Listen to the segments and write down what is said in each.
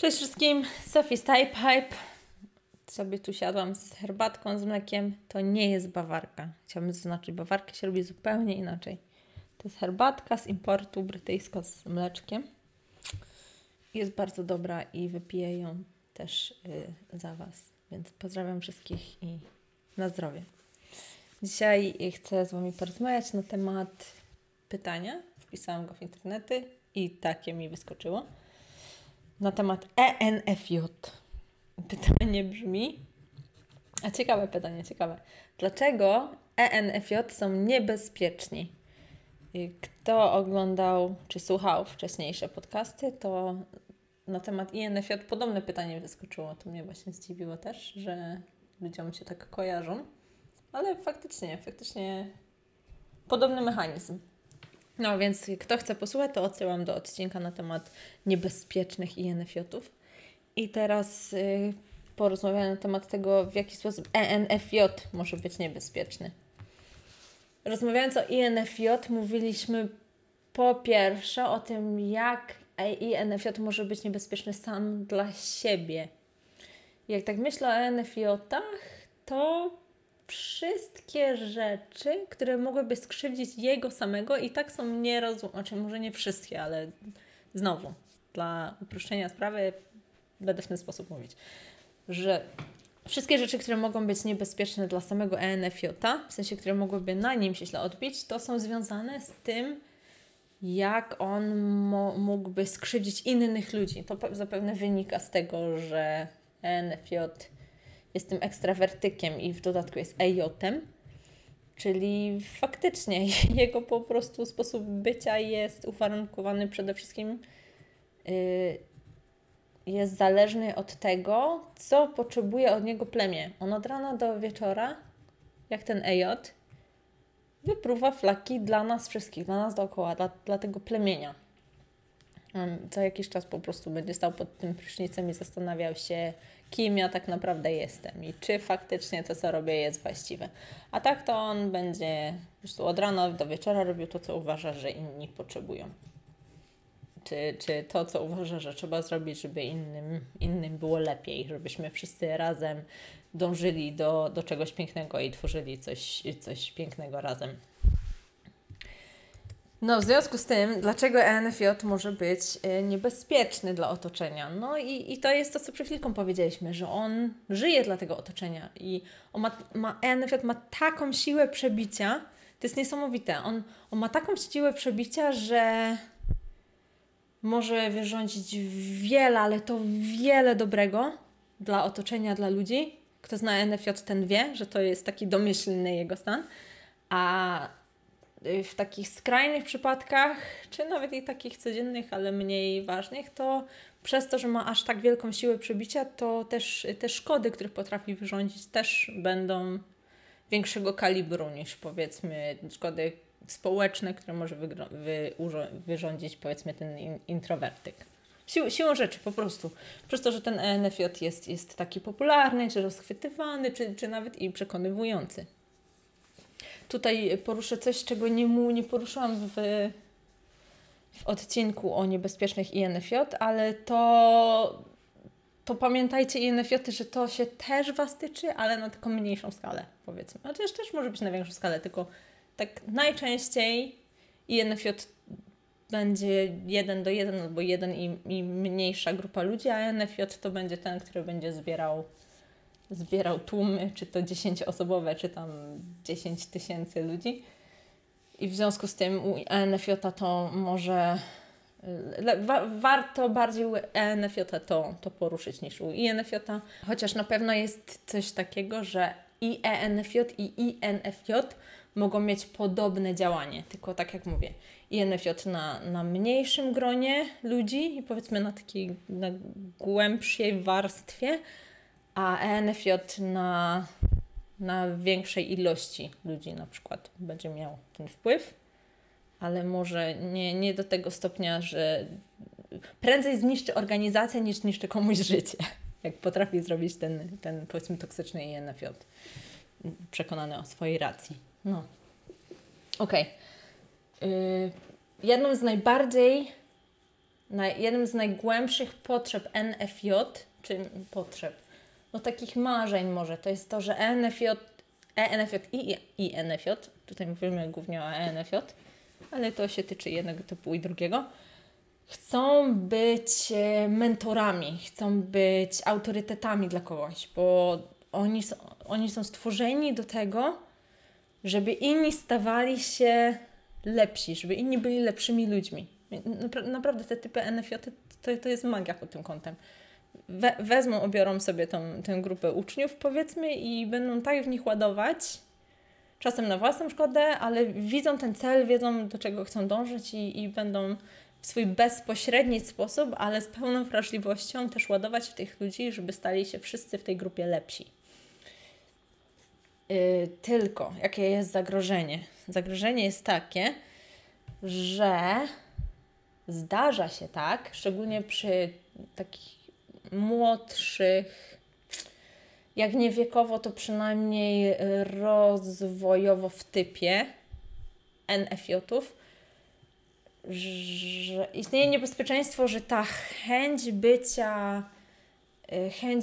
Cześć wszystkim, Sophie's Type Hype. Sobie tu siadłam z herbatką, z mlekiem. To nie jest bawarka. Chciałabym zaznaczyć, bawarkę się robi zupełnie inaczej. To jest herbatka z importu brytyjska z mleczkiem. Jest bardzo dobra i wypiję ją też za Was. Więc pozdrawiam wszystkich i na zdrowie. Dzisiaj chcę z Wami porozmawiać na temat pytania. Wpisałam go w internety i takie mi wyskoczyło. Na temat ENFJ. Pytanie brzmi, a ciekawe pytanie, ciekawe. Dlaczego ENFJ są niebezpieczni? Kto oglądał czy słuchał wcześniejsze podcasty, to na temat INFJ podobne pytanie wyskoczyło. To mnie właśnie zdziwiło też, że ludziom się tak kojarzą. Ale faktycznie podobny mechanizm. No więc kto chce posłuchać, to odsyłam do odcinka na temat niebezpiecznych INFJ-ów. I teraz porozmawiamy na temat tego, w jaki sposób ENFJ może być niebezpieczny. Rozmawiając o INFJ, mówiliśmy po pierwsze o tym, jak INFJ może być niebezpieczny sam dla siebie. Jak tak myślę o ENFJ-ach, to wszystkie rzeczy, które mogłyby skrzywdzić jego samego i tak są nierozumiane. Znaczy, może nie wszystkie, ale znowu, dla uproszczenia sprawy będę w ten sposób mówić, że wszystkie rzeczy, które mogą być niebezpieczne dla samego ENFJ-a, w sensie, które mogłyby na nim się źle odbić, to są związane z tym, jak on mógłby skrzywdzić innych ludzi. To zapewne wynika z tego, że ENFJ jest tym ekstrawertykiem i w dodatku jest EJ-em, czyli faktycznie jego po prostu sposób bycia jest uwarunkowany przede wszystkim, jest zależny od tego, co potrzebuje od niego plemię. On od rana do wieczora, jak ten EJ, wypruwa flaki dla nas wszystkich, dla nas dookoła, dla tego plemienia. Co jakiś czas po prostu będzie stał pod tym prysznicem i zastanawiał się, kim ja tak naprawdę jestem i czy faktycznie to, co robię, jest właściwe. A tak to on będzie po prostu od rana do wieczora robił to, co uważa, że inni potrzebują. Czy to, co uważa, że trzeba zrobić, żeby innym było lepiej, żebyśmy wszyscy razem dążyli do czegoś pięknego i tworzyli coś pięknego razem. No, w związku z tym, dlaczego ENFJ może być niebezpieczny dla otoczenia? No i to jest to, co przed chwilką powiedzieliśmy, że on żyje dla tego otoczenia i on ENFJ ma taką siłę przebicia, to jest niesamowite, on ma taką siłę przebicia, że może wyrządzić wiele, ale to wiele dobrego dla otoczenia, dla ludzi. Kto zna ENFJ, ten wie, że to jest taki domyślny jego stan, a w takich skrajnych przypadkach, czy nawet i takich codziennych, ale mniej ważnych, to przez to, że ma aż tak wielką siłę przebicia, to też te szkody, które potrafi wyrządzić, też będą większego kalibru niż, powiedzmy, szkody społeczne, które może wyrządzić, powiedzmy, ten introwertyk. Siłą rzeczy po prostu. Przez to, że ten ENFJ jest taki popularny, czy rozchwytywany, czy nawet i przekonywujący. Tutaj poruszę coś, czego nie poruszyłam w odcinku o niebezpiecznych INFJ, ale to pamiętajcie, INFJ, że to się też Was tyczy, ale na taką mniejszą skalę, powiedzmy. A też może być na większą skalę, tylko tak najczęściej INFJ będzie 1 do 1 albo 1 i mniejsza grupa ludzi, a ENFJ to będzie ten, który będzie zbierał tłumy, czy to 10-osobowe, czy tam 10 000 ludzi. I w związku z tym u ENFJ-a to może warto bardziej u ENFJ-a to poruszyć niż u INFJ-a. Chociaż na pewno jest coś takiego, że i ENFJ i INFJ mogą mieć podobne działanie, tylko tak jak mówię, INFJ na mniejszym gronie ludzi i powiedzmy na takiej głębszej warstwie, a ENFJ na większej ilości ludzi na przykład będzie miał ten wpływ, ale może nie do tego stopnia, że prędzej zniszczy organizację niż zniszczy komuś życie, jak potrafi zrobić ten powiedzmy toksyczny INFJ przekonany o swojej racji. No, okej. Jedną z najbardziej jednym z najgłębszych potrzeb NFJ, czy potrzeb, no takich marzeń może, to jest to, że ENFJ i INFJ, tutaj mówimy głównie o ENFJ, ale to się tyczy jednego typu i drugiego, chcą być mentorami, chcą być autorytetami dla kogoś, bo oni są stworzeni do tego, żeby inni stawali się lepsi, żeby inni byli lepszymi ludźmi. Naprawdę te typy NFJ to jest magia pod tym kątem. Obiorą sobie tę grupę uczniów, powiedzmy, i będą tak w nich ładować, czasem na własną szkodę, ale widzą ten cel, wiedzą, do czego chcą dążyć i będą w swój bezpośredni sposób, ale z pełną wrażliwością też ładować w tych ludzi, żeby stali się wszyscy w tej grupie lepsi. Tylko, jakie jest zagrożenie? Zagrożenie jest takie, że zdarza się tak, szczególnie przy takich młodszych, jak nie wiekowo, to przynajmniej rozwojowo w typie NFJ-ów, że istnieje niebezpieczeństwo, że ta chęć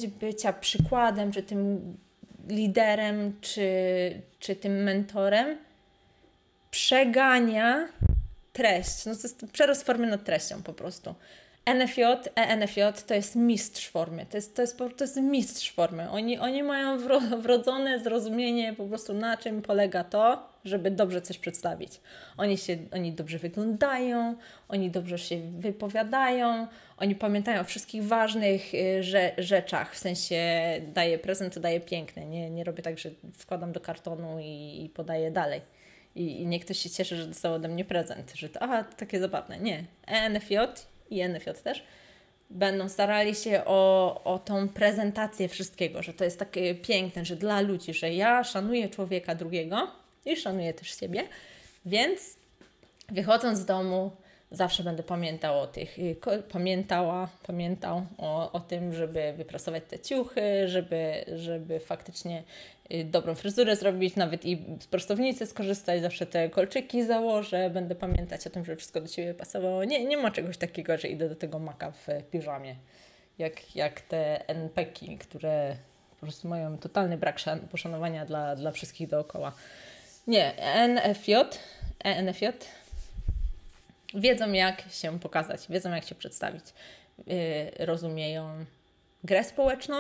bycia przykładem, czy tym liderem, czy tym mentorem przegania treść. No to jest przerost formy nad treścią po prostu. NFJ, ENFJ to jest mistrz formy. To jest mistrz formy. Oni mają wrodzone zrozumienie po prostu, na czym polega to, żeby dobrze coś przedstawić. Oni dobrze wyglądają, oni dobrze się wypowiadają, oni pamiętają o wszystkich ważnych rzeczach, w sensie daję prezent, to daję piękny. Nie robię tak, że wkładam do kartonu i podaję dalej. I nie ktoś się cieszy, że dostał ode mnie prezent, że to takie zabawne. Nie. ENFJ i NFJ też będą starali się o tą prezentację wszystkiego, że to jest takie piękne, że dla ludzi, że ja szanuję człowieka drugiego i szanuję też siebie, więc wychodząc z domu zawsze będę pamiętał o tym, żeby wyprasować te ciuchy, żeby faktycznie dobrą fryzurę zrobić, nawet i z prostownicy skorzystać, zawsze te kolczyki założę, będę pamiętać o tym, że wszystko do Ciebie pasowało. Nie ma czegoś takiego, że idę do tego maka w piżamie, jak te NPki, które po prostu mają totalny brak poszanowania dla wszystkich dookoła. Nie, ENFJ wiedzą, jak się pokazać, wiedzą, jak się przedstawić. Rozumieją grę społeczną,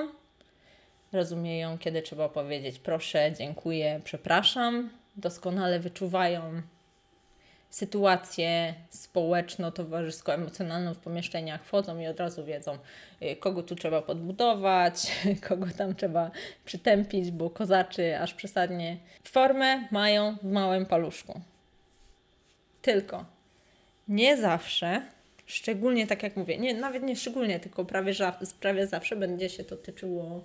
rozumieją, kiedy trzeba powiedzieć proszę, dziękuję, przepraszam. Doskonale wyczuwają sytuację społeczno-towarzysko-emocjonalną w pomieszczeniach. Wchodzą i od razu wiedzą, kogo tu trzeba podbudować, kogo tam trzeba przytępić, bo kozaczy aż przesadnie. Formę mają w małym paluszku. Tylko nie zawsze, szczególnie tak jak mówię, nawet nie szczególnie, tylko prawie zawsze będzie się to tyczyło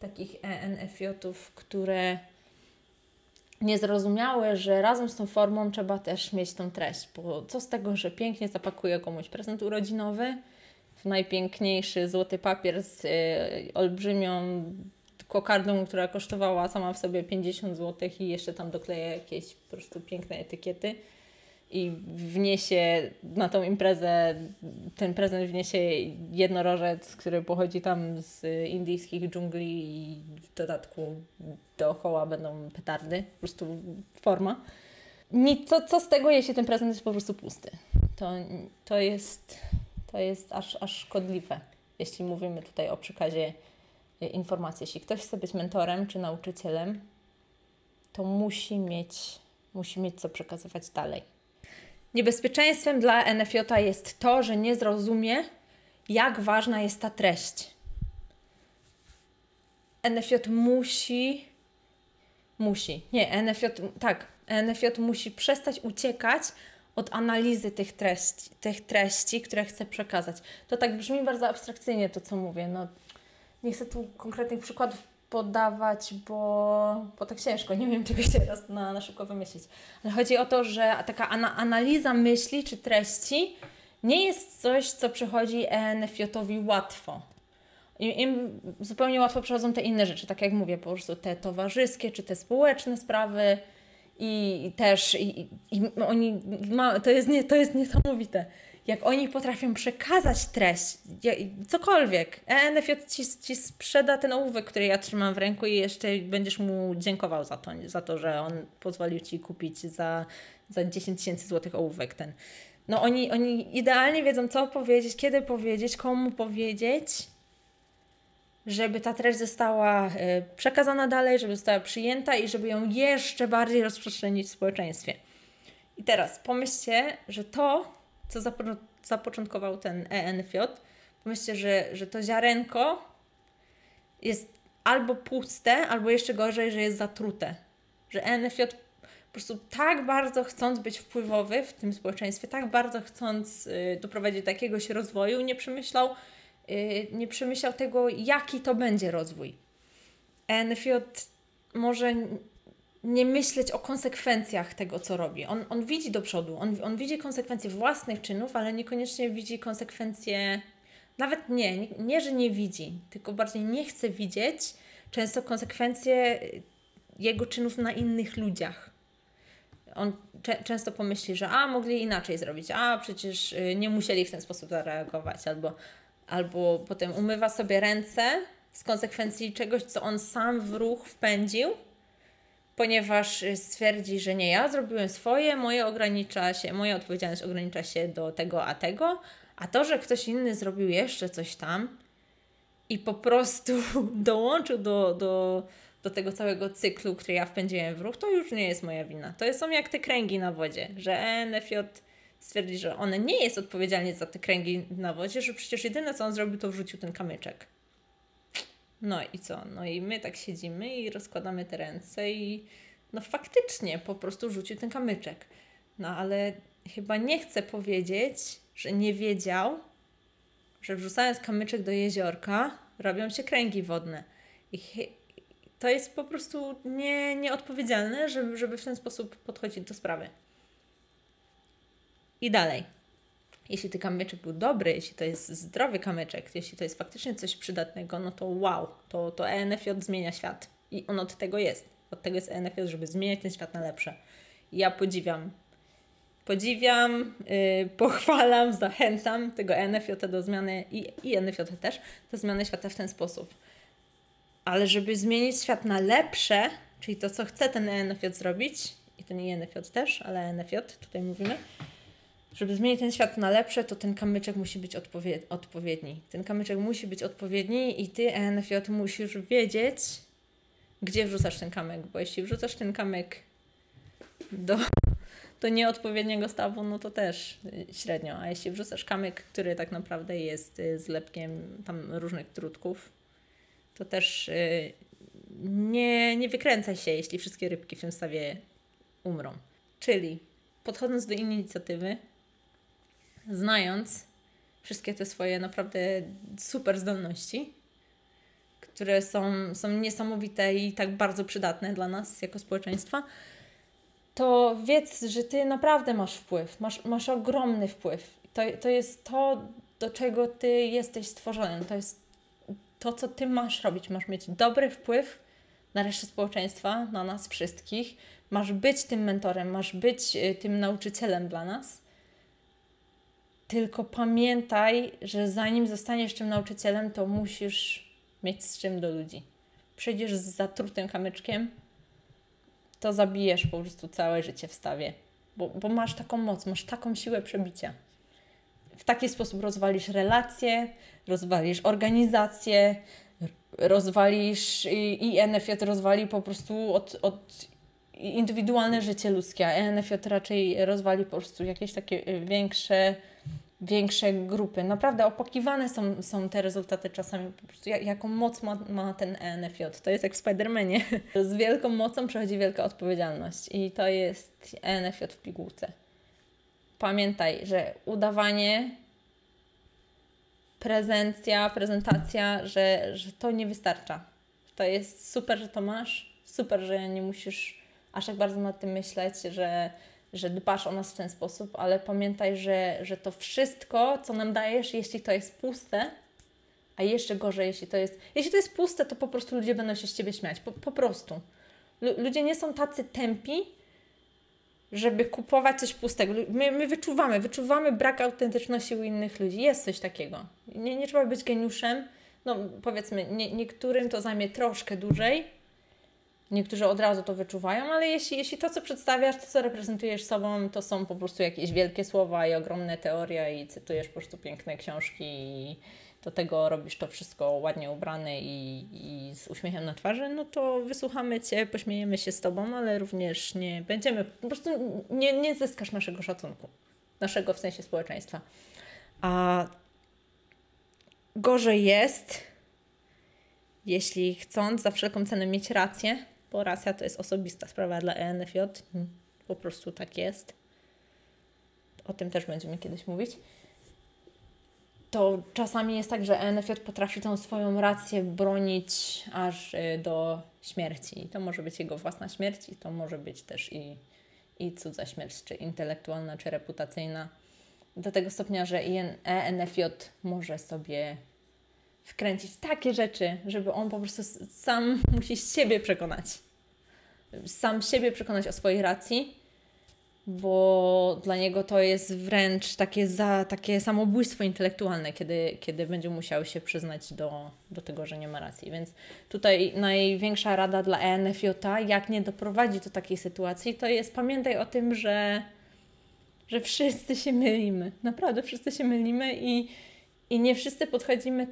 takich ENFJ-ów, które nie zrozumiały, że razem z tą formą trzeba też mieć tą treść, bo co z tego, że pięknie zapakuję komuś prezent urodzinowy w najpiękniejszy złoty papier z olbrzymią kokardą, która kosztowała sama w sobie 50 zł i jeszcze tam dokleję jakieś po prostu piękne etykiety i wniesie na tą imprezę, ten prezent wniesie jednorożec, który pochodzi tam z indyjskich dżungli i w dodatku dookoła będą petardy, po prostu forma. Co z tego, jeśli ten prezent jest po prostu pusty? To jest aż szkodliwe, jeśli mówimy tutaj o przekazie informacji. Jeśli ktoś chce być mentorem czy nauczycielem, to musi mieć co przekazywać dalej. Niebezpieczeństwem dla NFJ jest to, że nie zrozumie, jak ważna jest ta treść. NFJ musi przestać uciekać od analizy tych treści, które chce przekazać. To tak brzmi bardzo abstrakcyjnie, to co mówię. No, nie chcę tu konkretnych przykładów podawać, bo tak ciężko, nie wiem czego się teraz na szybko wymyślić. Ale chodzi o to, że taka analiza myśli czy treści nie jest coś, co przychodzi ENFJ-owi łatwo. Im zupełnie łatwo przychodzą te inne rzeczy, tak jak mówię, po prostu te towarzyskie czy te społeczne sprawy i też oni to jest niesamowite. jak oni potrafią przekazać treść, cokolwiek. ENFJ ci sprzeda ten ołówek, który ja trzymam w ręku i jeszcze będziesz mu dziękował za to, że on pozwolił ci kupić za 10 000 złotych ołówek ten. No oni idealnie wiedzą, co powiedzieć, kiedy powiedzieć, komu powiedzieć, żeby ta treść została przekazana dalej, żeby została przyjęta i żeby ją jeszcze bardziej rozprzestrzenić w społeczeństwie. I teraz pomyślcie, że to, co zapoczątkował ten ENFJ, pomyślcie, że to ziarenko jest albo puste, albo jeszcze gorzej, że jest zatrute. Że ENFJ po prostu tak bardzo chcąc być wpływowy w tym społeczeństwie, tak bardzo chcąc doprowadzić do jakiegoś rozwoju, nie przemyślał tego, jaki to będzie rozwój. ENFJ może nie myśleć o konsekwencjach tego, co robi. On widzi do przodu, on widzi konsekwencje własnych czynów, ale niekoniecznie widzi konsekwencje, nawet nie, że nie widzi, tylko bardziej nie chce widzieć często konsekwencje jego czynów na innych ludziach. On często pomyśli, że mogli inaczej zrobić, przecież nie musieli w ten sposób zareagować, albo potem umywa sobie ręce z konsekwencji czegoś, co on sam w ruch wpędził, ponieważ stwierdzi, że nie, ja zrobiłem swoje, moja odpowiedzialność ogranicza się do tego, a to, że ktoś inny zrobił jeszcze coś tam i po prostu dołączył do tego całego cyklu, który ja wpędziłem w ruch, to już nie jest moja wina. To są jak te kręgi na wodzie, że ENFJ stwierdzi, że on nie jest odpowiedzialny za te kręgi na wodzie, że przecież jedyne, co on zrobił, to wrzucił ten kamyczek. No i co? No i my tak siedzimy i rozkładamy te ręce i no faktycznie po prostu rzucił ten kamyczek. No ale chyba nie chcę powiedzieć, że nie wiedział, że wrzucając kamyczek do jeziorka robią się kręgi wodne. I to jest po prostu nieodpowiedzialne, żeby w ten sposób podchodzić do sprawy. I dalej. Jeśli ten kamyczek był dobry, jeśli to jest zdrowy kamyczek, jeśli to jest faktycznie coś przydatnego, no to wow, to ENFJ zmienia świat. I on od tego jest. Od tego jest ENFJ, żeby zmieniać ten świat na lepsze. Ja podziwiam. Pochwalam, zachęcam tego ENFJ do zmiany i ENFJ też do zmiany świata w ten sposób. Ale żeby zmienić świat na lepsze, czyli to, co chce ten ENFJ zrobić, i ten INFJ też, ale ENFJ tutaj mówimy, żeby zmienić ten świat na lepsze, to ten kamyczek musi być odpowiedni. Ten kamyczek musi być odpowiedni i ty, ENFJ, musisz wiedzieć, gdzie wrzucasz ten kamyk, bo jeśli wrzucasz ten kamyk do nieodpowiedniego stawu, no to też średnio. A jeśli wrzucasz kamyk, który tak naprawdę jest zlepkiem tam różnych trutków, to też nie wykręcaj się, jeśli wszystkie rybki w tym stawie umrą. Czyli podchodząc do inicjatywy, znając wszystkie te swoje naprawdę super zdolności, które są niesamowite i tak bardzo przydatne dla nas jako społeczeństwa, to wiedz, że ty naprawdę masz wpływ, masz ogromny wpływ. To jest to, do czego ty jesteś stworzony. To jest to, co ty masz robić. Masz mieć dobry wpływ na resztę społeczeństwa, na nas wszystkich. Masz być tym mentorem, masz być tym nauczycielem dla nas. Tylko pamiętaj, że zanim zostaniesz tym nauczycielem, to musisz mieć z czym do ludzi. Przyjdziesz z zatrutym kamyczkiem, to zabijesz po prostu całe życie w stawie. Bo masz taką moc, masz taką siłę przebicia. W taki sposób rozwalisz relacje, rozwalisz organizację, rozwalisz i ENFJ rozwali po prostu od indywidualne życie ludzkie, a ENFJ raczej rozwali po prostu jakieś takie większe grupy. Naprawdę opakiwane są te rezultaty czasami, po prostu jaką moc ma ten ENFJ. To jest jak w Spidermanie. Z wielką mocą przychodzi wielka odpowiedzialność i to jest ENFJ w pigułce. Pamiętaj, że udawanie, prezentacja, że to nie wystarcza. To jest super, że to masz, super, że nie musisz aż tak bardzo nad tym myśleć, że dbasz o nas w ten sposób, ale pamiętaj, że to wszystko, co nam dajesz, jeśli to jest puste, a jeszcze gorzej, jeśli to jest puste, to po prostu ludzie będą się z ciebie śmiać. Po prostu. Ludzie nie są tacy tępi, żeby kupować coś pustego. My wyczuwamy brak autentyczności u innych ludzi. Jest coś takiego. Nie trzeba być geniuszem. No powiedzmy, niektórym to zajmie troszkę dłużej. Niektórzy od razu to wyczuwają, ale jeśli to, co przedstawiasz, to, co reprezentujesz sobą, to są po prostu jakieś wielkie słowa i ogromne teorie i cytujesz po prostu piękne książki i do tego robisz to wszystko ładnie ubrane i z uśmiechem na twarzy, no to wysłuchamy Cię, pośmiejemy się z Tobą, ale również nie będziemy, po prostu nie zyskasz naszego szacunku, naszego w sensie społeczeństwa. A gorzej jest, jeśli chcąc za wszelką cenę mieć rację, bo racja to jest osobista sprawa dla ENFJ, po prostu tak jest. O tym też będziemy kiedyś mówić. To czasami jest tak, że ENFJ potrafi tą swoją rację bronić aż do śmierci. I to może być jego własna śmierć i to może być też i cudza śmierć, czy intelektualna, czy reputacyjna. Do tego stopnia, że ENFJ może sobie wkręcić takie rzeczy, żeby on po prostu sam musi siebie przekonać. Sam siebie przekonać o swojej racji, bo dla niego to jest wręcz takie samobójstwo intelektualne, kiedy będzie musiał się przyznać do tego, że nie ma racji. Więc tutaj największa rada dla ENFJ-a, jak nie doprowadzi do takiej sytuacji, to jest pamiętaj o tym, że wszyscy się mylimy. Naprawdę wszyscy się mylimy i nie wszyscy podchodzimy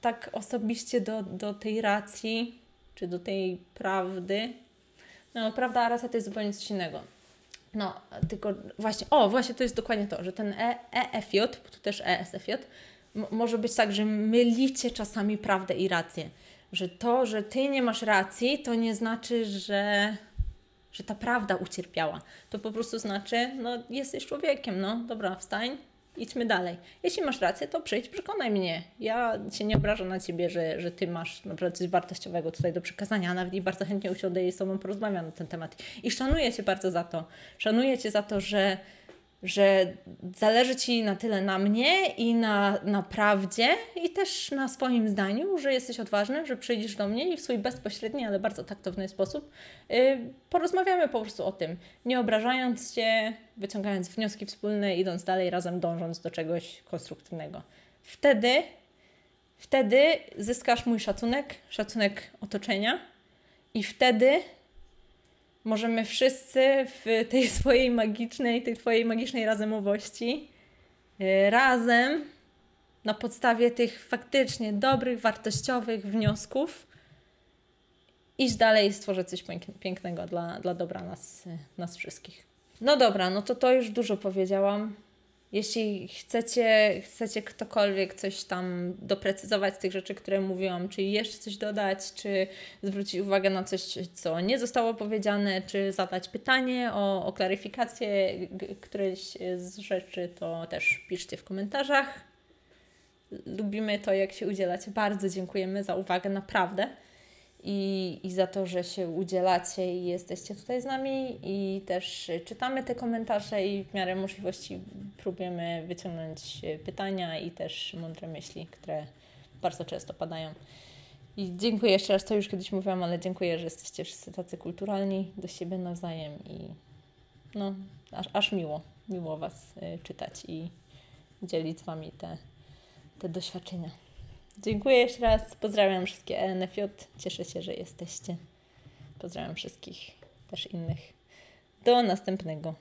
tak osobiście do tej racji, czy do tej prawdy. No, prawda, a racja to jest zupełnie coś innego. No, tylko właśnie, to jest dokładnie to, że ten EFJ, to też ESFJ, może być tak, że mylicie czasami prawdę i rację. Że to, że Ty nie masz racji, to nie znaczy, że ta prawda ucierpiała. To po prostu znaczy, no jesteś człowiekiem, no dobra, wstań, idźmy dalej. Jeśli masz rację, to przyjdź, przekonaj mnie. Ja się nie obrażę na Ciebie, że Ty masz na przykład coś wartościowego tutaj do przekazania, a nawet i bardzo chętnie usiądę i z Tobą porozmawiam na ten temat. I szanuję Cię bardzo za to. Szanuję Cię za to, że zależy Ci na tyle na mnie i na prawdzie i też na swoim zdaniu, że jesteś odważny, że przyjdziesz do mnie i w swój bezpośredni, ale bardzo taktowny sposób porozmawiamy po prostu o tym, nie obrażając się, wyciągając wnioski wspólne, idąc dalej, razem dążąc do czegoś konstruktywnego. Wtedy zyskasz mój szacunek, szacunek otoczenia i wtedy możemy wszyscy w tej Twojej magicznej razemowości razem na podstawie tych faktycznie dobrych, wartościowych wniosków iść dalej i stworzyć coś pięknego dla dobra nas wszystkich. No dobra, no to już dużo powiedziałam. Jeśli chcecie ktokolwiek coś tam doprecyzować z tych rzeczy, które mówiłam, czy jeszcze coś dodać, czy zwrócić uwagę na coś, co nie zostało powiedziane, czy zadać pytanie o klaryfikację którejś z rzeczy, to też piszcie w komentarzach. Lubimy to, jak się udzielacie. Bardzo dziękujemy za uwagę, naprawdę. I za to, że się udzielacie i jesteście tutaj z nami i też czytamy te komentarze i w miarę możliwości próbujemy wyciągnąć pytania i też mądre myśli, które bardzo często padają. I dziękuję jeszcze raz, to już kiedyś mówiłam, ale dziękuję, że jesteście wszyscy tacy kulturalni do siebie nawzajem i no, aż miło Was czytać i dzielić z Wami te doświadczenia. Dziękuję jeszcze raz. Pozdrawiam wszystkie ENFJ. Cieszę się, że jesteście. Pozdrawiam wszystkich też innych. Do następnego.